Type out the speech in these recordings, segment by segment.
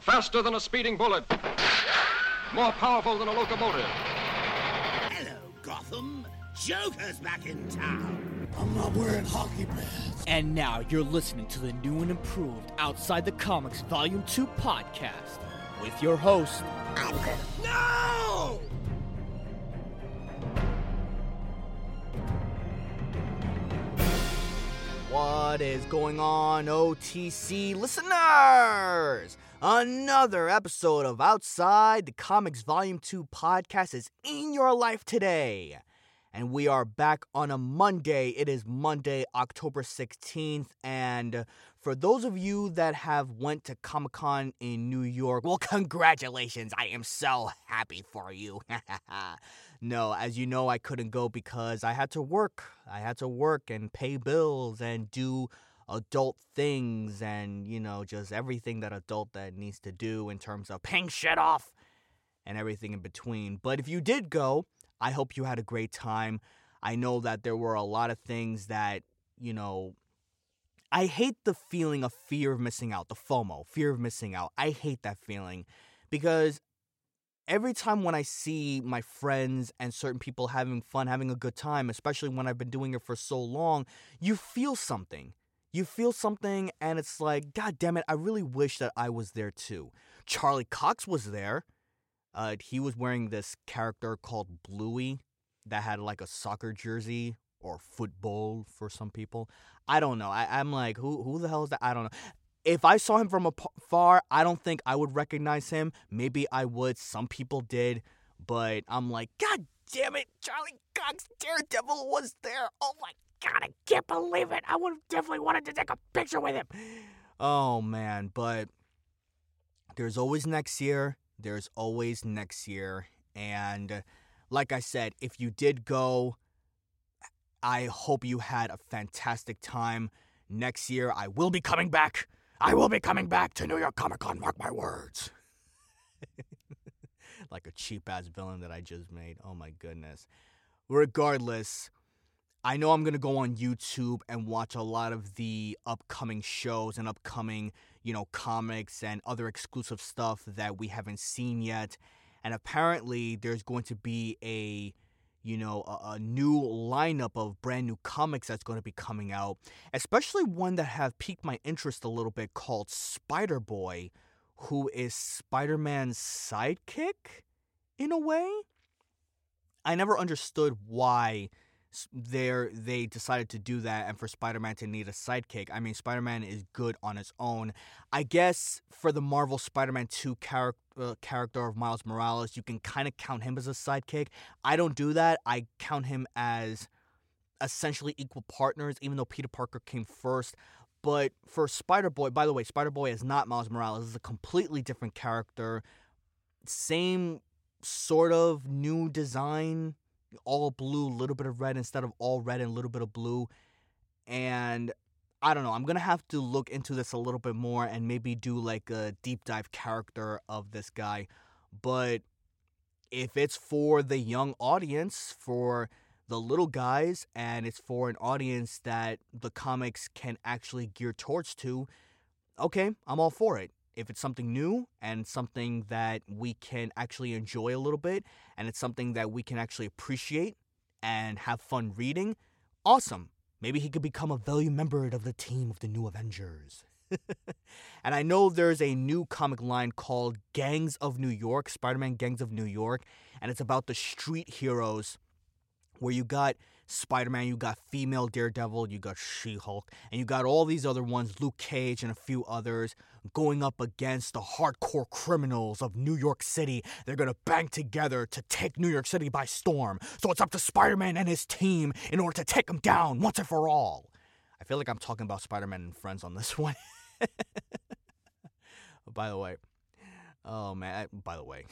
Faster than a speeding bullet. More powerful than a locomotive. Hello, Gotham. Joker's back in town. I'm not wearing hockey pads. And now you're listening to the new and improved Outside the Comics Volume 2 podcast with your host, Albert. No! What is going on, OTC listeners? Another episode of Outside the Comics Volume 2 podcast is in your life today. And we are back on a Monday. It is Monday, October 16th. And for those of you that have went to Comic Con in New York, well, congratulations. I am so happy for you. No, as you know, I couldn't go because I had to work. And pay bills and do adult things and, you know, just everything that adult that needs to do in terms of paying shit off and everything in between. But if you did go, I hope you had a great time. I know that there were a lot of things that, you know, I hate the feeling of fear of missing out, the FOMO, fear of missing out. I hate that feeling because every time when I see my friends and certain people having fun, having a good time, especially when I've been doing it for so long, you feel something. You feel something and it's like, God damn it, I really wish that I was there too. Charlie Cox was there. He was wearing this character called Bluey that had like a soccer jersey or football for some people. I don't know. I'm like, who the hell is that? I don't know. If I saw him from afar, I don't think I would recognize him. Maybe I would. Some people did. But I'm like, God damn it. Charlie Cox Daredevil was there. Oh my God. I can't believe it. I would have definitely wanted to take a picture with him. Oh man. But there's always next year. There's always next year, and like I said, if you did go, I hope you had a fantastic time. Next year, I will be coming back. I will be coming back to New York Comic Con, mark my words. Like a cheap-ass villain that I just made. Oh my goodness. Regardless, I know I'm going to go on YouTube and watch a lot of the upcoming shows and upcoming, you know, comics and other exclusive stuff that we haven't seen yet. And apparently there's going to be a new lineup of brand new comics that's going to be coming out, especially one that have piqued my interest a little bit called Spider-Boy, who is Spider-Man's sidekick in a way. I never understood why they decided to do that and for Spider-Man to need a sidekick. I mean, Spider-Man is good on his own. I guess for the Marvel Spider-Man 2 character of Miles Morales, you can kind of count him as a sidekick. I don't do that. I count him as essentially equal partners, even though Peter Parker came first. But for Spider-Boy, by the way, Spider-Boy is not Miles Morales. It's a completely different character. Same sort of new design. All blue, a little bit of red instead of all red and a little bit of blue. And I don't know. I'm going to have to look into this a little bit more and maybe do like a deep dive character of this guy. But if it's for the young audience, for the little guys, and it's for an audience that the comics can actually gear towards to, okay, I'm all for it. If it's something new and something that we can actually enjoy a little bit and it's something that we can actually appreciate and have fun reading, awesome. Maybe he could become a valued member of the team of the new Avengers. And I know there's a new comic line called Gangs of New York, Spider-Man Gangs of New York, and it's about the street heroes where you got Spider-Man, you got female Daredevil, you got She-Hulk, and you got all these other ones, Luke Cage and a few others, going up against the hardcore criminals of New York City. They're going to band together to take New York City by storm. So it's up to Spider-Man and his team in order to take them down once and for all. I feel like I'm talking about Spider-Man and Friends on this one. By the way. Oh, man. By the way.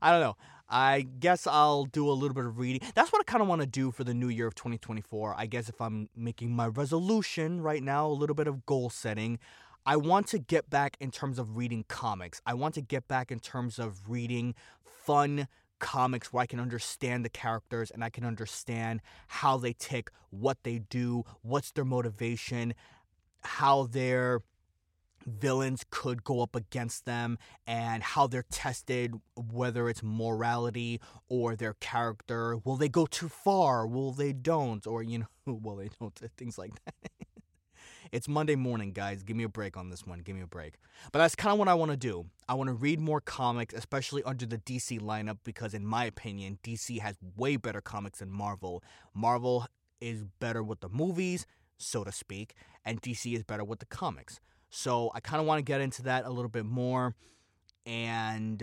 I don't know. I guess I'll do a little bit of reading. That's what I kind of want to do for the new year of 2024. I guess if I'm making my resolution right now, a little bit of goal setting, I want to get back in terms of reading comics. I want to get back in terms of reading fun comics where I can understand the characters and I can understand how they tick, what they do, what's their motivation, how they're villains could go up against them and how they're tested, whether it's morality or their character. Will they go too far? Will they don't? Or, you know, will they don't? Things like that. It's Monday morning, guys. Give me a break on this one. Give me a break. But that's kind of what I want to do. I want to read more comics, especially under the DC lineup, because in my opinion, DC has way better comics than Marvel. Marvel is better with the movies, so to speak, and DC is better with the comics. So I kind of want to get into that a little bit more, and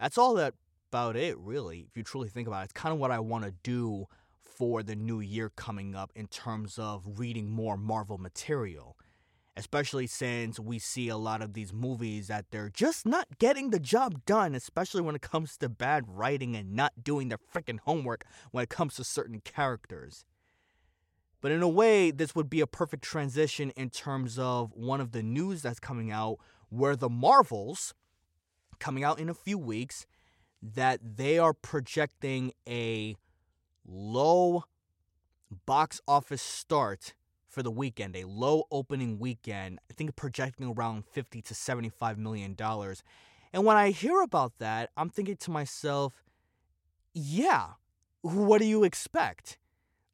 that's all that about it, really, if you truly think about it. It's kind of what I want to do for the new year coming up in terms of reading more Marvel material, especially since we see a lot of these movies that they're just not getting the job done, especially when it comes to bad writing and not doing their freaking homework when it comes to certain characters. But in a way, this would be a perfect transition in terms of one of the news that's coming out, where the Marvels, coming out in a few weeks, that they are projecting a low box office start for the weekend, a low opening weekend. I think projecting around $50 to $75 million. And when I hear about that, I'm thinking to myself, yeah, what do you expect?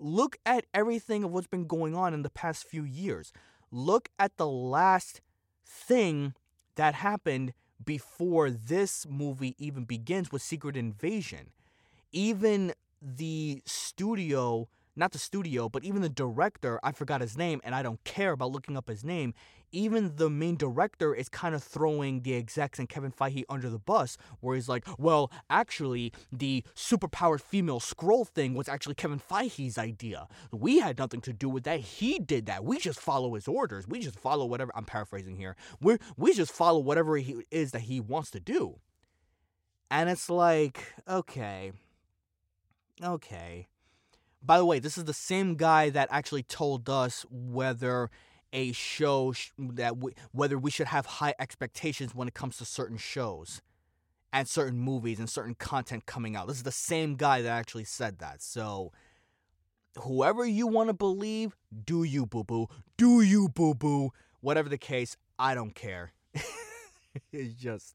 Look at everything of what's been going on in the past few years. Look at the last thing that happened before this movie even begins with Secret Invasion. Even the studio, not the studio, but even the director, I forgot his name, and I don't care about looking up his name. Even the main director is kind of throwing the execs and Kevin Feige under the bus, where he's like, well, actually, the superpowered female Skrull thing was actually Kevin Feige's idea. We had nothing to do with that. He did that. We just follow his orders. We just follow whatever, I'm paraphrasing here. We just follow whatever it is that he wants to do. And it's like, okay. By the way, this is the same guy that actually told us whether a show whether we should have high expectations when it comes to certain shows and certain movies and certain content coming out. This is the same guy that actually said that. So whoever you want to believe, do you, boo-boo. Do you, boo-boo. Whatever the case, I don't care. It's just...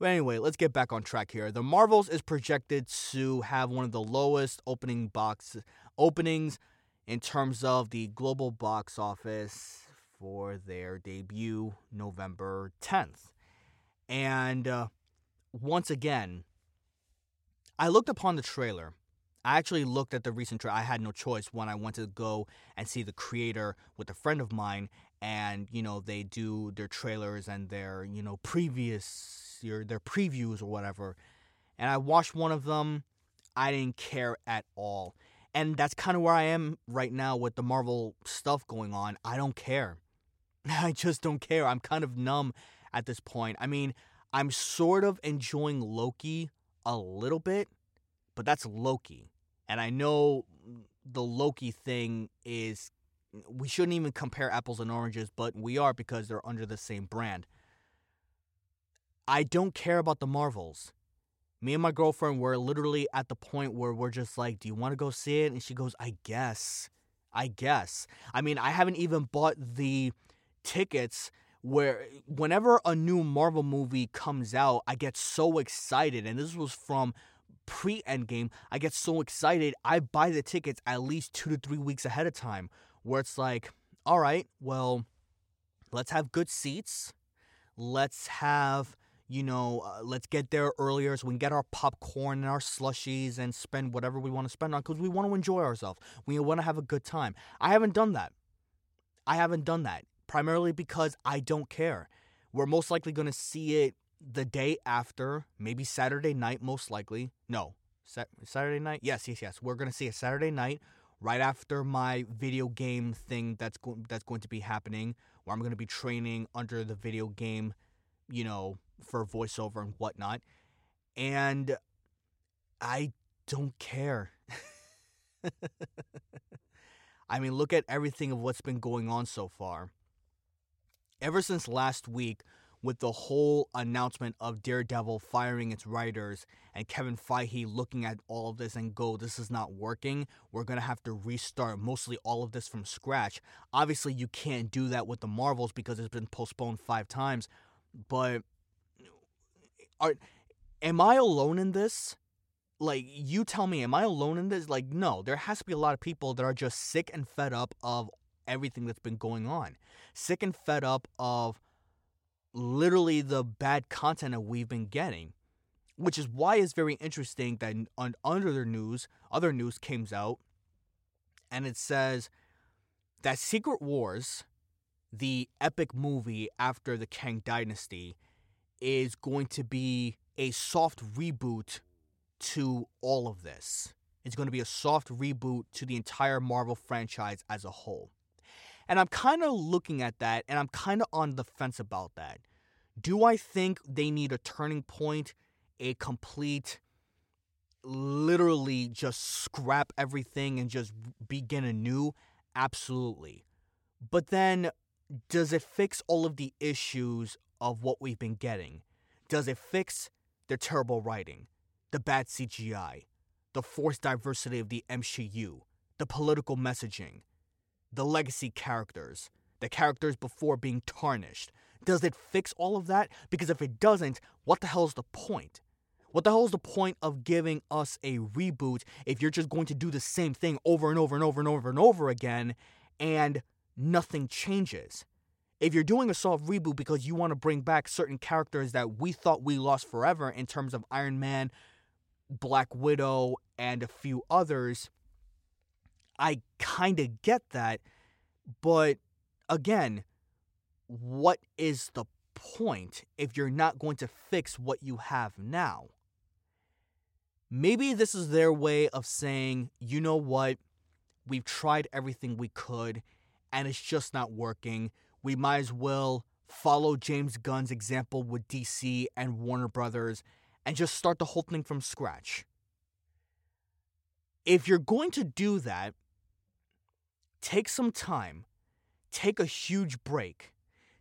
But anyway, let's get back on track here. The Marvels is projected to have one of the lowest openings in terms of the global box office for their debut November 10th. And once again, I looked upon the trailer. I actually looked at the recent trailer. I had no choice when I went to go and see the creator with a friend of mine. And, you know, they do their trailers and their, you know, their previews or whatever. And I watched one of them. I didn't care at all. And that's kind of where I am right now with the Marvel stuff going on. I don't care. I just don't care. I'm kind of numb at this point. I mean, I'm sort of enjoying Loki a little bit, but that's Loki. And I know the Loki thing is... We shouldn't even compare apples and oranges, but we are because they're under the same brand. I don't care about the Marvels. Me and my girlfriend were literally at the point where we're just like, do you want to go see it? And she goes, I guess. I mean, I haven't even bought the tickets where whenever a new Marvel movie comes out, I get so excited. And this was from pre-Endgame. I get so excited. I buy the tickets at least 2 to 3 weeks ahead of time. Where it's like, all right, well, let's have good seats. Let's have, you know, let's get there earlier so we can get our popcorn and our slushies and spend whatever we want to spend on because we want to enjoy ourselves. We want to have a good time. I haven't done that, primarily because I don't care. We're most likely going to see it the day after, maybe Saturday night, most likely. No, Saturday night? Yes. We're going to see it Saturday night. Right after my video game thing that's going to be happening, where I'm going to be training under the video game, you know, for voiceover and whatnot. And I don't care. I mean, look at everything of what's been going on so far. Ever since last week with the whole announcement of Daredevil firing its writers and Kevin Feige looking at all of this and go, this is not working. We're going to have to restart mostly all of this from scratch. Obviously, you can't do that with the Marvels because it's been postponed 5 times. But am I alone in this? Like, you tell me, am I alone in this? Like, no, there has to be a lot of people that are just sick and fed up of everything that's been going on. Sick and fed up of literally the bad content that we've been getting, which is why it's very interesting that other news came out and it says that Secret Wars, the epic movie after the Kang Dynasty, is going to be a soft reboot to all of this. It's going to be a soft reboot to the entire Marvel franchise as a whole. And I'm kind of looking at that, and I'm kind of on the fence about that. Do I think they need a turning point, a complete, literally just scrap everything and just begin anew? Absolutely. But then, does it fix all of the issues of what we've been getting? Does it fix the terrible writing, the bad CGI, the forced diversity of the MCU, the political messaging, the legacy characters, the characters before being tarnished? Does it fix all of that? Because if it doesn't, what the hell is the point? What the hell is the point of giving us a reboot if you're just going to do the same thing over and over and over and over and over again and nothing changes? If you're doing a soft reboot because you want to bring back certain characters that we thought we lost forever in terms of Iron Man, Black Widow, and a few others, I kind of get that, but again, what is the point if you're not going to fix what you have now? Maybe this is their way of saying, you know what, we've tried everything we could, and it's just not working. We might as well follow James Gunn's example with DC and Warner Brothers and just start the whole thing from scratch. If you're going to do that, take some time, take a huge break,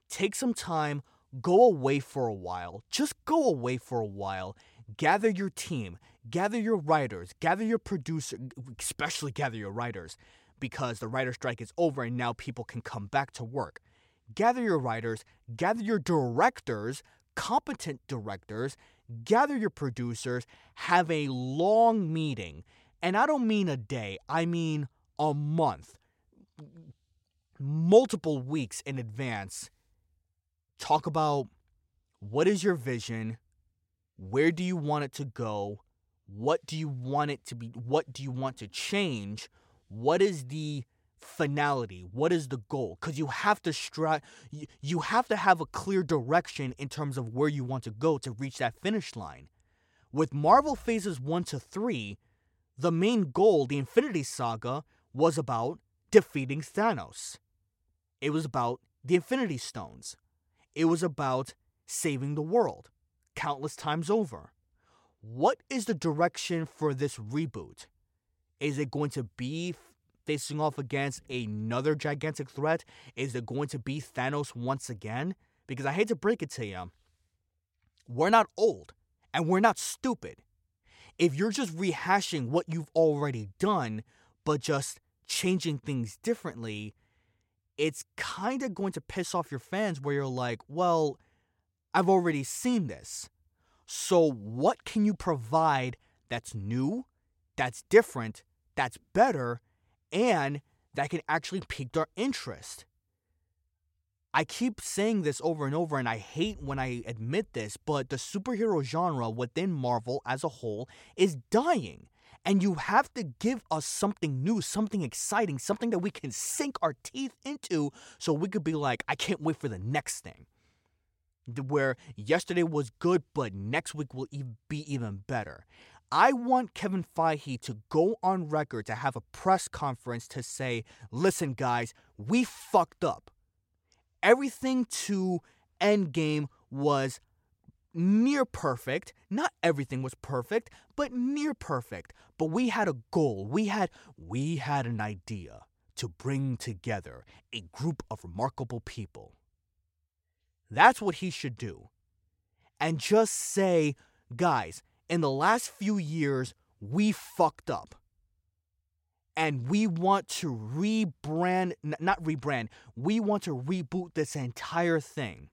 take some time, go away for a while, just go away for a while, gather your team, gather your writers, gather your producer, especially gather your writers, because the writer strike is over and now people can come back to work. Gather your writers, gather your directors, competent directors, gather your producers, have a long meeting, and I don't mean a day, I mean a month, multiple weeks in advance. Talk about what is your vision, where do you want it to go, what do you want it to be, what do you want to change, what is the finality, what is the goal? Because you have to you have to have a clear direction in terms of where you want to go to reach that finish line. With Marvel phases 1 to 3, the main goal, the Infinity Saga, was about defeating Thanos. It was about the Infinity Stones. It was about saving the world, countless times over. What is the direction for this reboot? Is it going to be facing off against another gigantic threat? Is it going to be Thanos once again? Because I hate to break it to you, we're not old and we're not stupid. If you're just rehashing what you've already done, but just changing things differently, it's kind of going to piss off your fans where you're like, well, I've already seen this. So what can you provide that's new, that's different, that's better, and that can actually pique our interest? I keep saying this over and over, and I hate when I admit this, but the superhero genre within Marvel as a whole is dying. And you have to give us something new, something exciting, something that we can sink our teeth into so we could be like, I can't wait for the next thing. Where yesterday was good, but next week will be even better. I want Kevin Feige to go on record, to have a press conference to say, listen guys, we fucked up. Everything to Endgame was near perfect. Not everything was perfect, but near perfect. But we had a goal. We had an idea to bring together a group of remarkable people. That's what he should do. And just say, guys, in the last few years, we fucked up. And we want to we want to reboot this entire thing.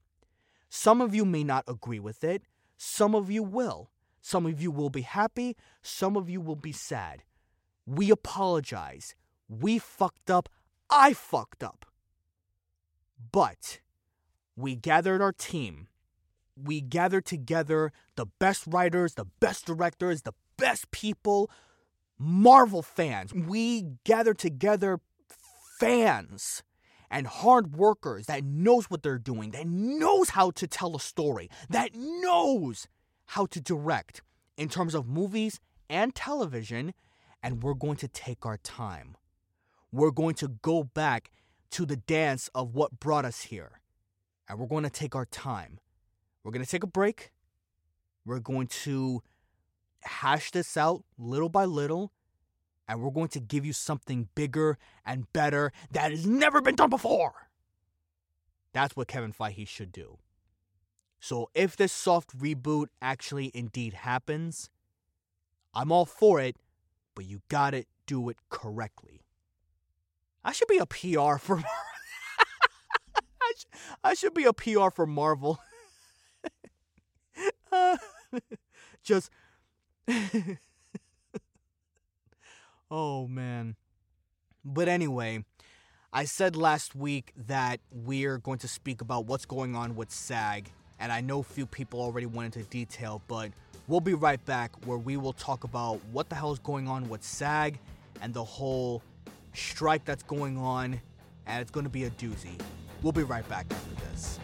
Some of you may not agree with it. Some of you will. Some of you will be happy. Some of you will be sad. We apologize. We fucked up. I fucked up. But we gathered our team. We gathered together the best writers, the best directors, the best people, Marvel fans. We gathered together fans and hard workers that knows what they're doing, that knows how to tell a story, that knows how to direct in terms of movies and television, and we're going to take our time. We're going to go back to the dance of what brought us here, and we're going to take our time. We're going to take a break. We're going to hash this out little by little, and we're going to give you something bigger and better that has never been done before. That's what Kevin Feige should do. So if this soft reboot actually indeed happens, I'm all for it, but you gotta do it correctly. I should be a PR for Marvel. I should be a PR for Marvel. Just... Oh, man. But anyway, I said last week that we're going to speak about what's going on with SAG, and I know few people already went into detail, but we'll be right back where we will talk about what the hell is going on with SAG and the whole strike that's going on, and it's going to be a doozy. We'll be right back after this.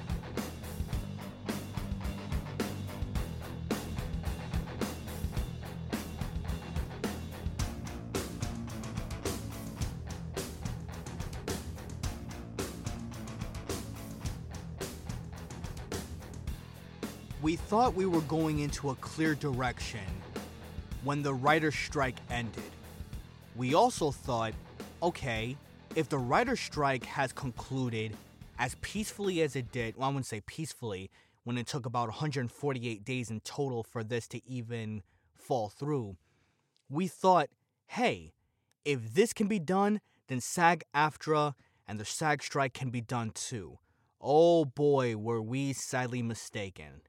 We thought we were going into a clear direction when the writer's strike ended. We also thought, okay, if the writer's strike has concluded as peacefully as it did, well, I wouldn't say peacefully, when it took about 148 days in total for this to even fall through, we thought, hey, if this can be done, then SAG-AFTRA and the SAG strike can be done too. Oh boy, were we sadly mistaken.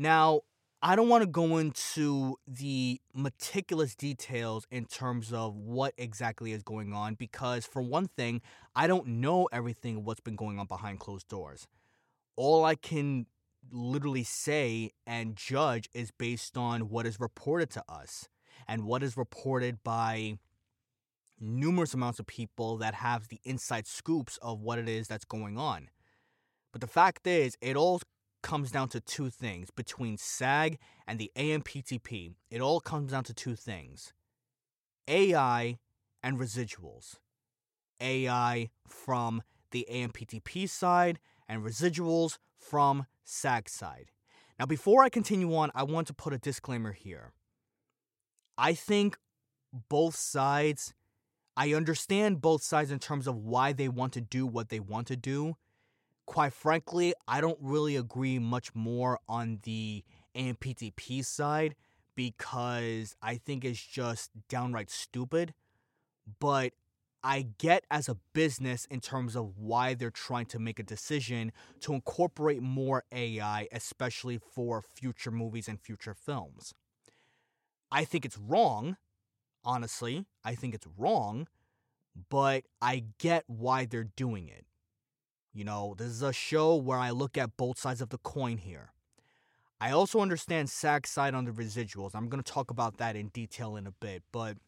Now, I don't want to go into the meticulous details in terms of what exactly is going on because, for one thing, I don't know everything what's been going on behind closed doors. All I can literally say and judge is based on what is reported to us and what is reported by numerous amounts of people that have the inside scoops of what it is that's going on. But the fact is, it all comes down to two things between SAG and the AMPTP. It all comes down to two things: AI and residuals. AI from the AMPTP side and residuals from SAG side. Now, before I continue on, I want to put a disclaimer here. I think both sides, I understand both sides in terms of why they want to do what they want to do. Quite frankly, I don't really agree much more on the AMPTP side because I think it's just downright stupid. But I get as a business in terms of why they're trying to make a decision to incorporate more AI, especially for future movies and future films. I think it's wrong. Honestly, I think it's wrong, but I get why they're doing it. You know, this is a show where I look at both sides of the coin here. I also understand SAG's side on the residuals. I'm going to talk about that in detail in a bit, but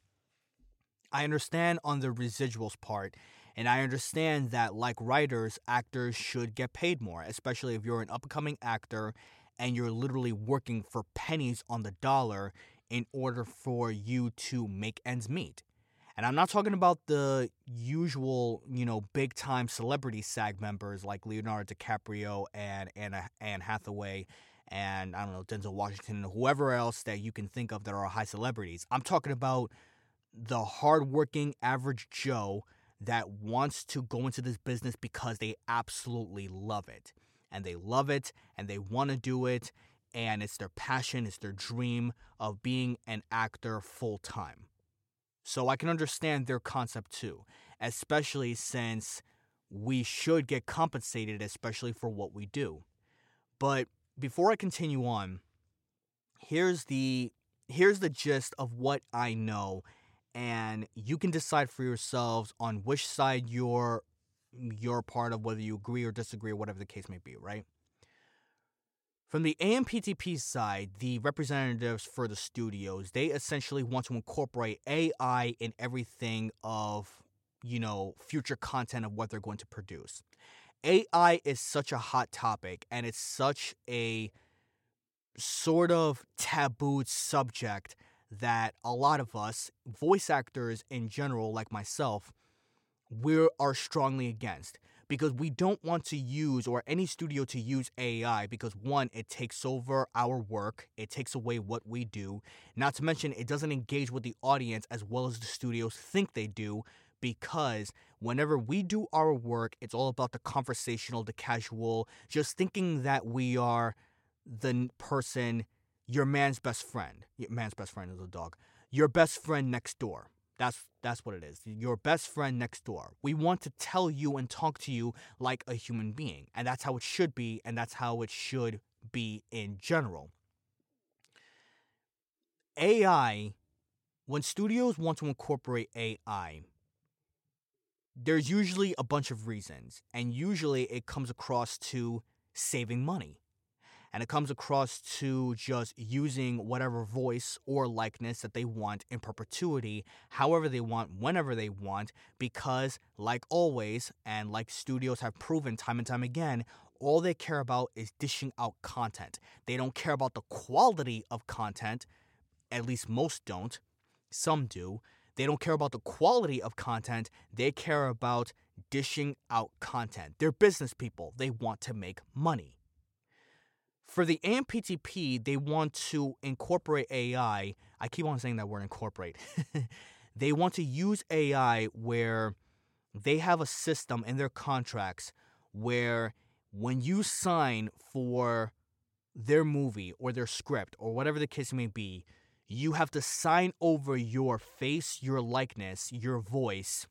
I understand on the residuals part, and I understand that, like writers, actors should get paid more, especially if you're an upcoming actor and you're literally working for pennies on the dollar in order for you to make ends meet. And I'm not talking about the usual, you know, big-time celebrity SAG members like Leonardo DiCaprio and Anne Hathaway and, I don't know, Denzel Washington and whoever else that you can think of that are high celebrities. I'm talking about the hardworking average Joe that wants to go into this business because they absolutely love it. and they love it and they want to do it, and it's their passion, it's their dream of being an actor full-time. So I can understand their concept too, especially since we should get compensated, especially for what we do. But before I continue on, here's the gist of what I know, and you can decide for yourselves on which side you're part of, whether you agree or disagree or whatever the case may be, right? From the AMPTP side, the representatives for the studios, they essentially want to incorporate AI in everything of, future content of what they're going to produce. AI is such a hot topic, and it's such a sort of taboo subject that a lot of us, voice actors in general, like myself, we are strongly against. Because we don't want to use, or any studio to use, AI because, one, it takes over our work, it takes away what we do, not to mention it doesn't engage with the audience as well as the studios think they do, because whenever we do our work, it's all about the conversational, the casual, just thinking that we are the person, your best friend next door. That's what it is. Your best friend next door. We want to tell you and talk to you like a human being. And that's how it should be. And that's how it should be in general. AI, when studios want to incorporate AI, there's usually a bunch of reasons. And usually it comes across to saving money. And it comes across to just using whatever voice or likeness that they want in perpetuity, however they want, whenever they want, because like always, and like studios have proven time and time again, all they care about is dishing out content. They don't care about the quality of content, at least most don't, some do. They don't care about the quality of content, they care about dishing out content. They're business people, they want to make money. For the AMPTP, they want to incorporate AI. I keep on saying that word, incorporate. They want to use AI where they have a system in their contracts where when you sign for their movie or their script or whatever the case may be, you have to sign over your face, your likeness, your voice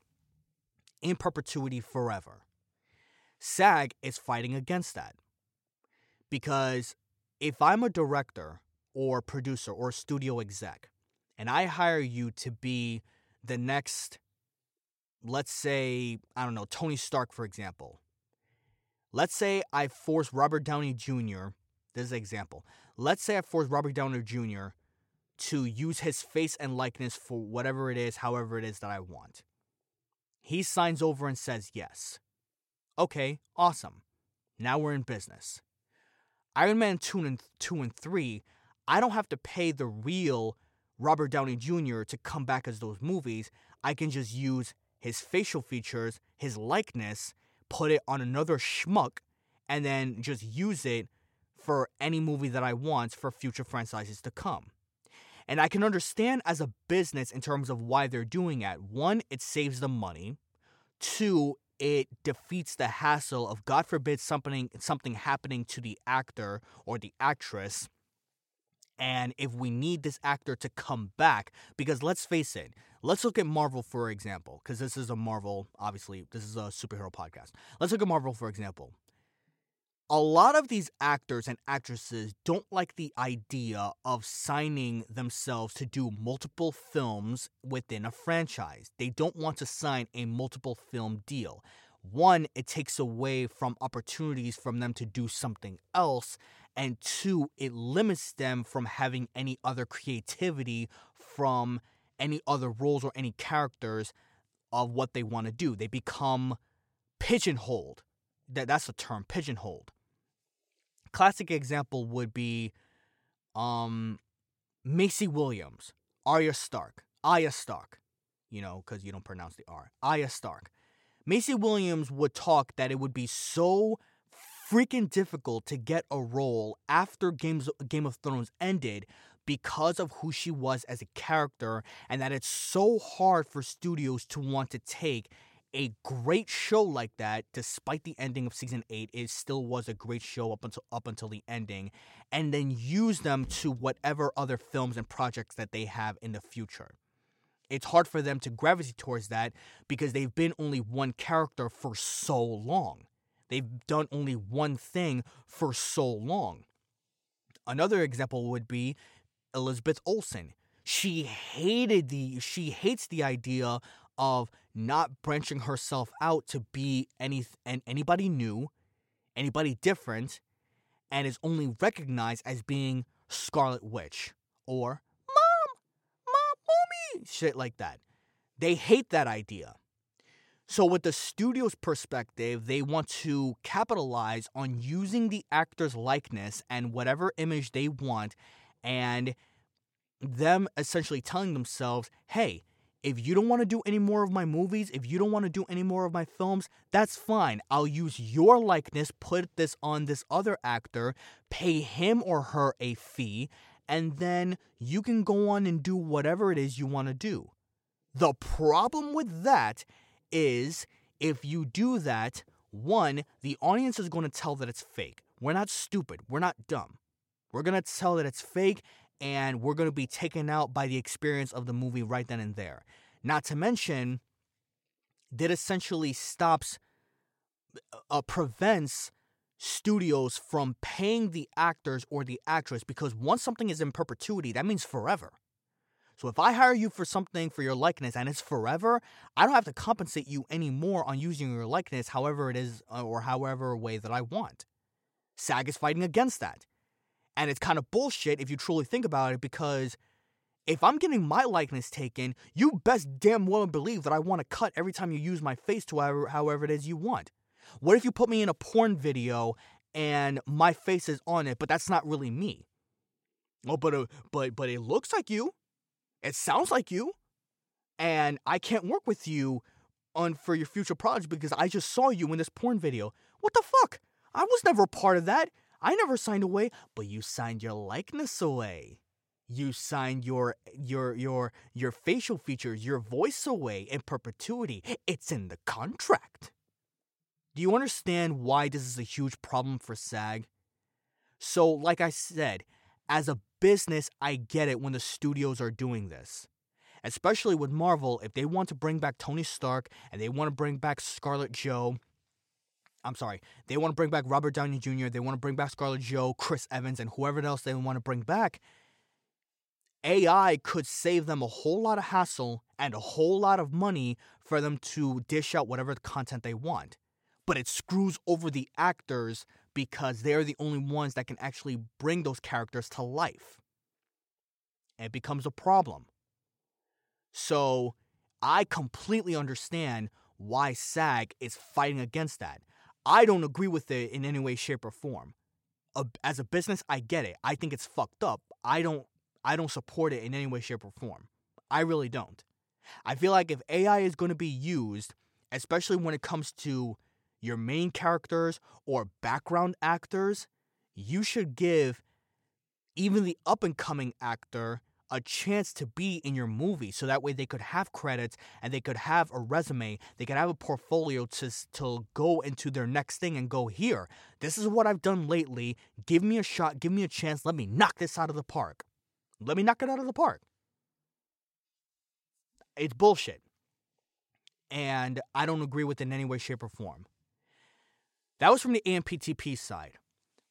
in perpetuity forever. SAG is fighting against that. Because if I'm a director or producer or studio exec and I hire you to be the next, let's say, I don't know, Tony Stark, for example. Let's say I force Robert Downey Jr. This is an example. Let's say I force Robert Downey Jr. to use his face and likeness for whatever it is, however it is that I want. He signs over and says yes. Okay, awesome. Now we're in business. Iron Man 2 and 3, I don't have to pay the real Robert Downey Jr. to come back as those movies. I can just use his facial features, his likeness, put it on another schmuck, and then just use it for any movie that I want for future franchises to come. And I can understand as a business in terms of why they're doing that. One, it saves them money. Two, it defeats the hassle of, God forbid, something happening to the actor or the actress. And if we need this actor to come back, because let's face it, let's look at Marvel, for example, because this is a Marvel, obviously, this is a superhero podcast. Let's look at Marvel, for example. A lot of these actors and actresses don't like the idea of signing themselves to do multiple films within a franchise. They don't want to sign a multiple film deal. One, it takes away from opportunities from them to do something else. And two, it limits them from having any other creativity from any other roles or any characters of what they want to do. They become pigeonholed. That's the term, pigeonholed. Classic example would be Maisie Williams, Arya Stark, because you don't pronounce the R, Arya Stark. Maisie Williams would talk that it would be so freaking difficult to get a role after Game of Thrones ended because of who she was as a character, and that it's so hard for studios to want to take a great show like that, despite the ending of season 8, it still was a great show up until the ending, and then use them to whatever other films and projects that they have in the future. It's hard for them to gravitate towards that because they've been only one character for so long. They've done only one thing for so long. Another example would be Elizabeth Olsen. She hates the idea of not branching herself out to be anybody new, anybody different, and is only recognized as being Scarlet Witch or Mommy, shit like that. They hate that idea. So with the studio's perspective, they want to capitalize on using the actor's likeness and whatever image they want, and them essentially telling themselves, hey, if you don't want to do any more of my movies, if you don't want to do any more of my films, that's fine. I'll use your likeness, put this on this other actor, pay him or her a fee, and then you can go on and do whatever it is you want to do. The problem with that is if you do that, one, the audience is going to tell that it's fake. We're not stupid. We're not dumb. We're going to tell that it's fake, and we're going to be taken out by the experience of the movie right then and there. Not to mention, that essentially prevents studios from paying the actors or the actress, because once something is in perpetuity, that means forever. So if I hire you for something for your likeness and it's forever, I don't have to compensate you anymore on using your likeness however it is or however way that I want. SAG is fighting against that. And it's kind of bullshit if you truly think about it, because if I'm getting my likeness taken, you best damn well believe that I want to cut every time you use my face to however it is you want. What if you put me in a porn video and my face is on it, but that's not really me? Oh, but it looks like you. It sounds like you. And I can't work with you for your future projects because I just saw you in this porn video. What the fuck? I was never a part of that. I never signed away, but you signed your likeness away. You signed your facial features, your voice away in perpetuity. It's in the contract. Do you understand why this is a huge problem for SAG? So, like I said, as a business, I get it when the studios are doing this. Especially with Marvel, if they want to bring back Tony Stark and they want to bring back they want to bring back Robert Downey Jr., they want to bring back Scarlett Johansson, Chris Evans, and whoever else they want to bring back. AI could save them a whole lot of hassle and a whole lot of money for them to dish out whatever content they want. But it screws over the actors because they're the only ones that can actually bring those characters to life. It becomes a problem. So I completely understand why SAG is fighting against that. I don't agree with it in any way, shape, or form. As a business, I get it. I think it's fucked up. I don't support it in any way, shape, or form. I really don't. I feel like if AI is going to be used, especially when it comes to your main characters or background actors, you should give even the up-and-coming actor a chance to be in your movie, so that way they could have credits and they could have a resume, they could have a portfolio to go into their next thing and go, here, this is what I've done lately, give me a shot, give me a chance, let me knock this out of the park. Let me knock it out of the park. It's bullshit. And I don't agree with it in any way, shape, or form. That was from the AMPTP side.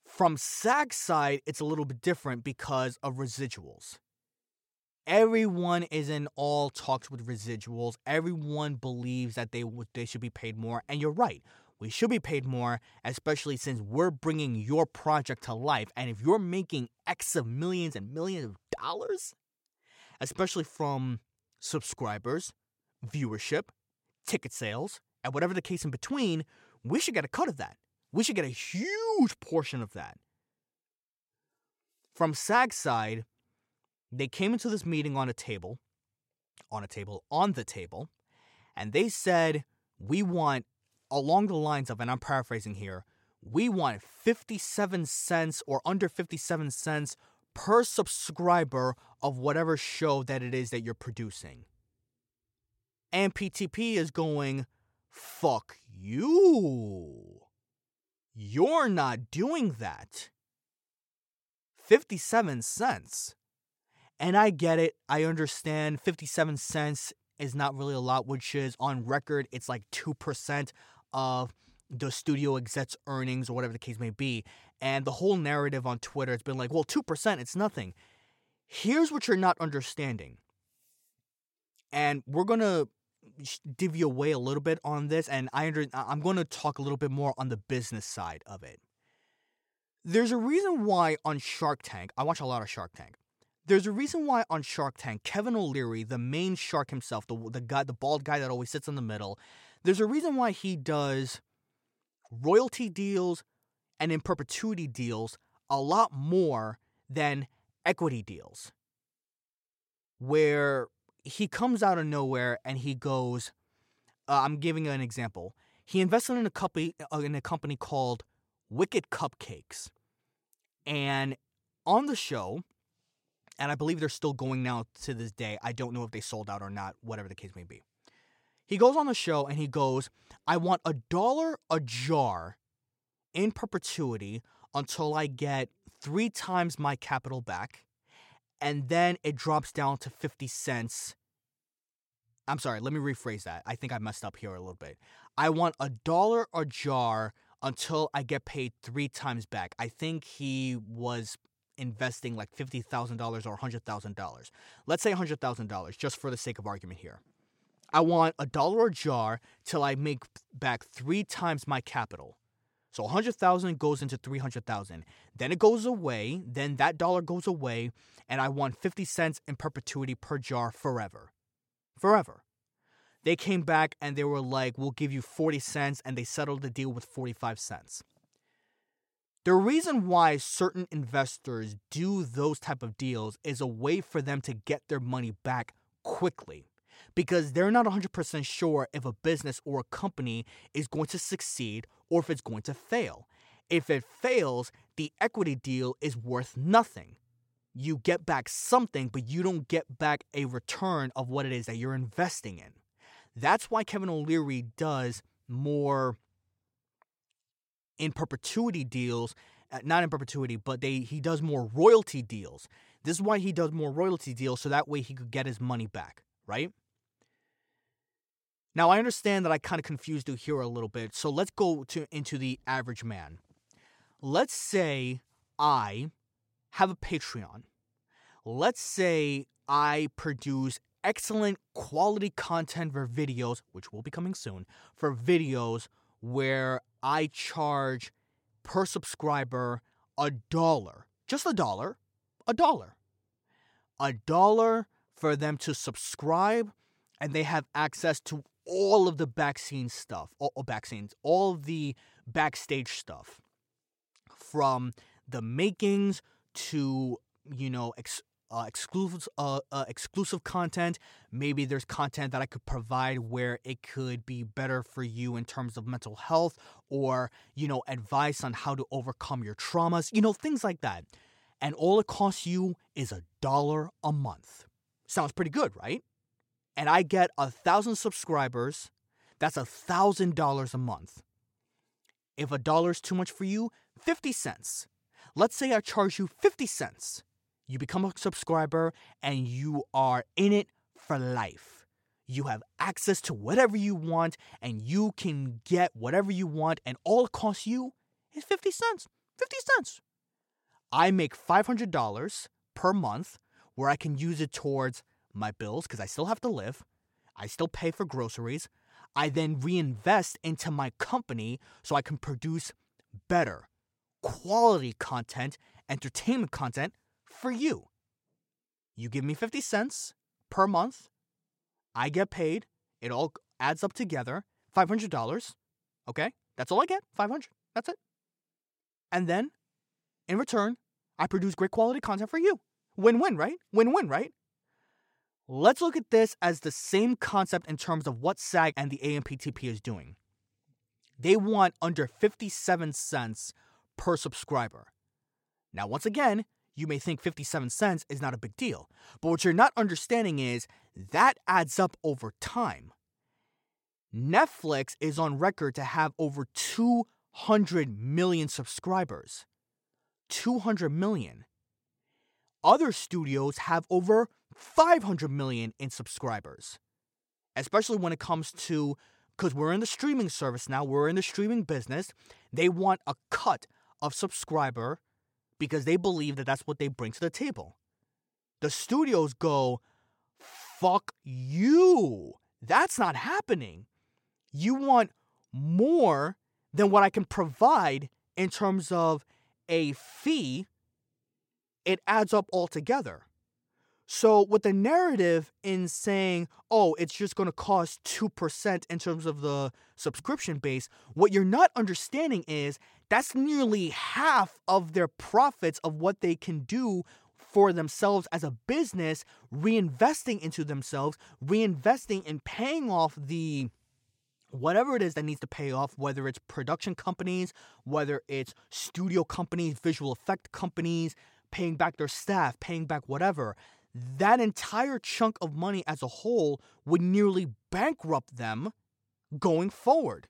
From SAG's side, it's a little bit different because of residuals. Everyone is in all talks with residuals. Everyone believes that they should be paid more. And you're right. We should be paid more, especially since we're bringing your project to life. And if you're making X of millions and millions of dollars, especially from subscribers, viewership, ticket sales, and whatever the case in between, we should get a cut of that. We should get a huge portion of that. From SAG's side, they came into this meeting on the table, and they said, we want, along the lines of, and I'm paraphrasing here, we want 57 cents or under 57 cents per subscriber of whatever show that it is that you're producing. And PTP is going, fuck you. You're not doing that. 57 cents. And I get it. I understand 57 cents is not really a lot, which is on record. It's like 2% of the studio exec's earnings or whatever the case may be. And the whole narrative on Twitter has been like, well, 2%, it's nothing. Here's what you're not understanding. And we're going to divvy away a little bit on this. And I'm going to talk a little bit more on the business side of it. There's a reason why on Shark Tank, I watch a lot of Shark Tank. There's a reason why on Shark Tank, Kevin O'Leary, the main shark himself, the guy, the bald guy that always sits in the middle, there's a reason why he does royalty deals and in perpetuity deals a lot more than equity deals, where he comes out of nowhere and he goes, I'm giving you an example. He invested in a company called Wicked Cupcakes, and on the show. And I believe they're still going now to this day. I don't know if they sold out or not, whatever the case may be. He goes on the show and he goes, I want $1 a jar in perpetuity until I get 3 times my capital back. And then it drops down to 50 cents. I'm sorry, let me rephrase that. I think I messed up here a little bit. I want $1 a jar until I get paid 3 times back. I think he was investing like $50,000 or $100,000. Let's say $100,000 just for the sake of argument here. I want $1 a jar till I make back 3 times my capital. So $100,000 goes into $300,000. Then it goes away. Then that dollar goes away. And I want 50 cents in perpetuity per jar forever. Forever. They came back and they were like, we'll give you 40 cents. And they settled the deal with 45 cents. The reason why certain investors do those type of deals is a way for them to get their money back quickly, because they're not 100% sure if a business or a company is going to succeed or if it's going to fail. If it fails, the equity deal is worth nothing. You get back something, but you don't get back a return of what it is that you're investing in. That's why Kevin O'Leary does more in perpetuity deals, not in perpetuity, but he does more royalty deals. This is why he does more royalty deals, so that way he could get his money back, right? Now, I understand that I kind of confused you here a little bit, so let's go into the average man. Let's say I have a Patreon. Let's say I produce excellent quality content for videos, which will be coming soon, for videos where I charge per subscriber $1, just $1 for them to subscribe, and they have access to all of the backscene stuff, all the backstage stuff, from the makings to, you know, exclusive content. Maybe there's content that I could provide where it could be better for you in terms of mental health, or, you know, advice on how to overcome your traumas, you know, things like that. And all it costs you is $1 a month. Sounds pretty good, right? And I get 1,000 subscribers. That's $1,000 a month. If $1 is too much for you, 50 cents. Let's say I charge you 50 cents. You become a subscriber and you are in it for life. You have access to whatever you want and you can get whatever you want, and all it costs you is 50 cents. 50 cents. I make $500 per month, where I can use it towards my bills because I still have to live. I still pay for groceries. I then reinvest into my company so I can produce better quality content, entertainment content, for you. You give me 50 cents per month. I get paid. It all adds up together. $500. Okay? That's all I get. 500. That's it. And then, in return, I produce great quality content for you. Win-win, right? Win-win, right? Let's look at this as the same concept in terms of what SAG and the AMPTP is doing. They want under 57 cents per subscriber. Now, once again, you may think 57 cents is not a big deal, but what you're not understanding is that adds up over time. Netflix is on record to have over 200 million subscribers. 200 million. Other studios have over 500 million in subscribers. Especially when it comes to, because we're in the streaming service now, we're in the streaming business, they want a cut of subscriber because they believe that that's what they bring to the table. The studios go, fuck you. That's not happening. You want more than what I can provide in terms of a fee. It adds up altogether. So with the narrative in saying, oh, it's just going to cost 2% in terms of the subscription base, what you're not understanding is that's nearly half of their profits of what they can do for themselves as a business, reinvesting into themselves, reinvesting and paying off the whatever it is that needs to pay off, whether it's production companies, whether it's studio companies, visual effect companies, paying back their staff, paying back whatever. That entire chunk of money as a whole would nearly bankrupt them going forward.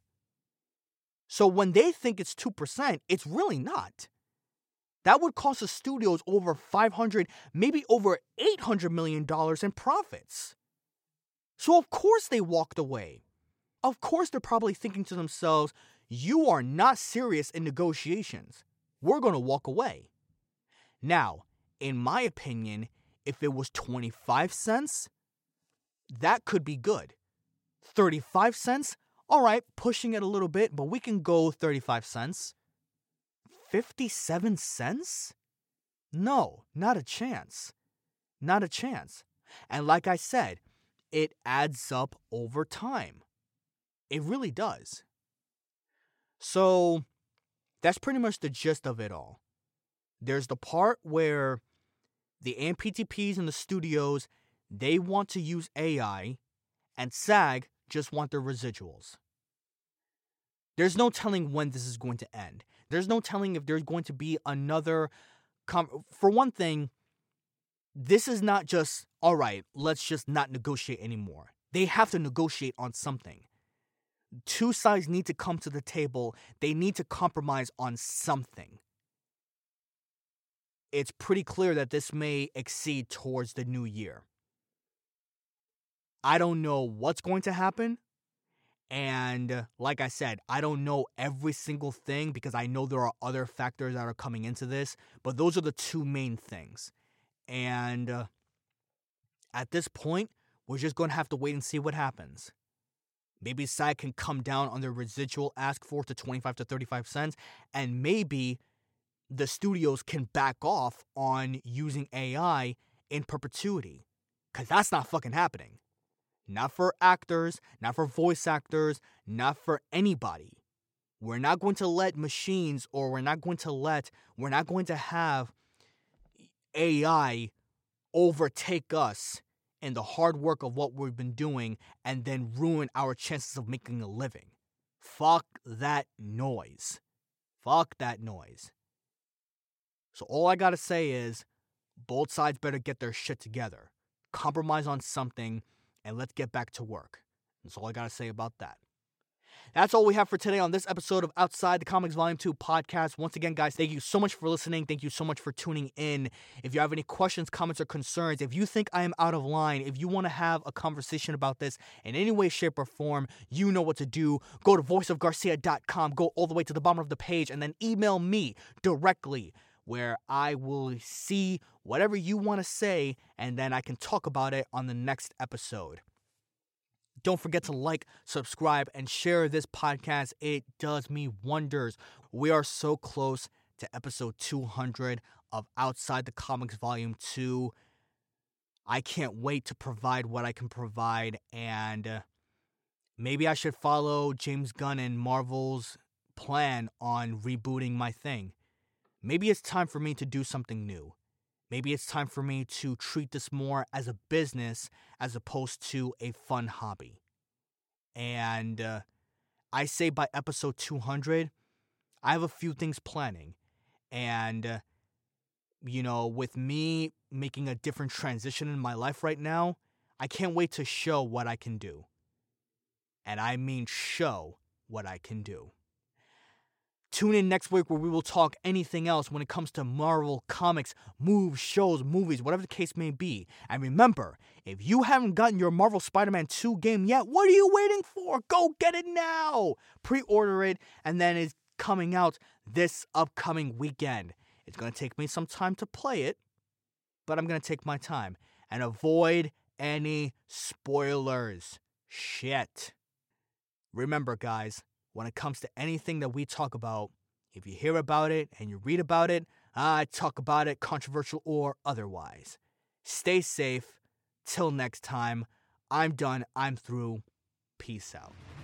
So when they think it's 2%, it's really not. That would cost the studios over $500, maybe over $800 million in profits. So of course they walked away. Of course they're probably thinking to themselves, you are not serious in negotiations. We're going to walk away. Now, in my opinion, if it was 25 cents, that could be good. 35 cents, all right, pushing it a little bit, but we can go 35 cents. 57 cents? No, not a chance. Not a chance. And like I said, it adds up over time. It really does. So that's pretty much the gist of it all. There's the part where the AMPTPs and the studios, they want to use AI, and SAG just want their residuals. There's no telling when this is going to end. There's no telling if there's going to be another... For one thing, this is not just, all right, let's just not negotiate anymore. They have to negotiate on something. Two sides need to come to the table. They need to compromise on something. It's pretty clear that this may exceed towards the new year. I don't know what's going to happen. And like I said, I don't know every single thing because I know there are other factors that are coming into this. But those are the two main things. And at this point, we're just going to have to wait and see what happens. Maybe SAG can come down on their residual ask for to 25 to 35 cents. And maybe the studios can back off on using AI in perpetuity. Because that's not fucking happening. Not for actors, not for voice actors, not for anybody. We're not going to let machines, or we're not going to have AI overtake us in the hard work of what we've been doing and then ruin our chances of making a living. Fuck that noise. Fuck that noise. So all I gotta say is, both sides better get their shit together. Compromise on something, and let's get back to work. That's all I gotta say about that. That's all we have for today on this episode of Outside the Comics Volume 2 podcast. Once again, guys, thank you so much for listening. Thank you so much for tuning in. If you have any questions, comments, or concerns, if you think I am out of line, if you want to have a conversation about this in any way, shape, or form, you know what to do. Go to voiceofgarcia.com, go all the way to the bottom of the page, and then email me directly, where I will see whatever you want to say, and then I can talk about it on the next episode. Don't forget to like, subscribe, and share this podcast. It does me wonders. We are so close to episode 200 of Outside the Comics Volume 2. I can't wait to provide what I can provide, and maybe I should follow James Gunn and Marvel's plan on rebooting my thing. Maybe it's time for me to do something new. Maybe it's time for me to treat this more as a business as opposed to a fun hobby. And I say by episode 200, I have a few things planning. And, with me making a different transition in my life right now, I can't wait to show what I can do. and I mean show what I can do. Tune in next week where we will talk anything else when it comes to Marvel comics, movies, shows, movies, whatever the case may be. And remember, if you haven't gotten your Marvel Spider-Man 2 game yet, what are you waiting for? Go get it now! Pre-order it, and then it's coming out this upcoming weekend. It's going to take me some time to play it, but I'm going to take my time and avoid any spoilers. Shit. Remember, guys, when it comes to anything that we talk about, if you hear about it and you read about it, I talk about it, controversial or otherwise. Stay safe. Till next time. I'm done. I'm through. Peace out.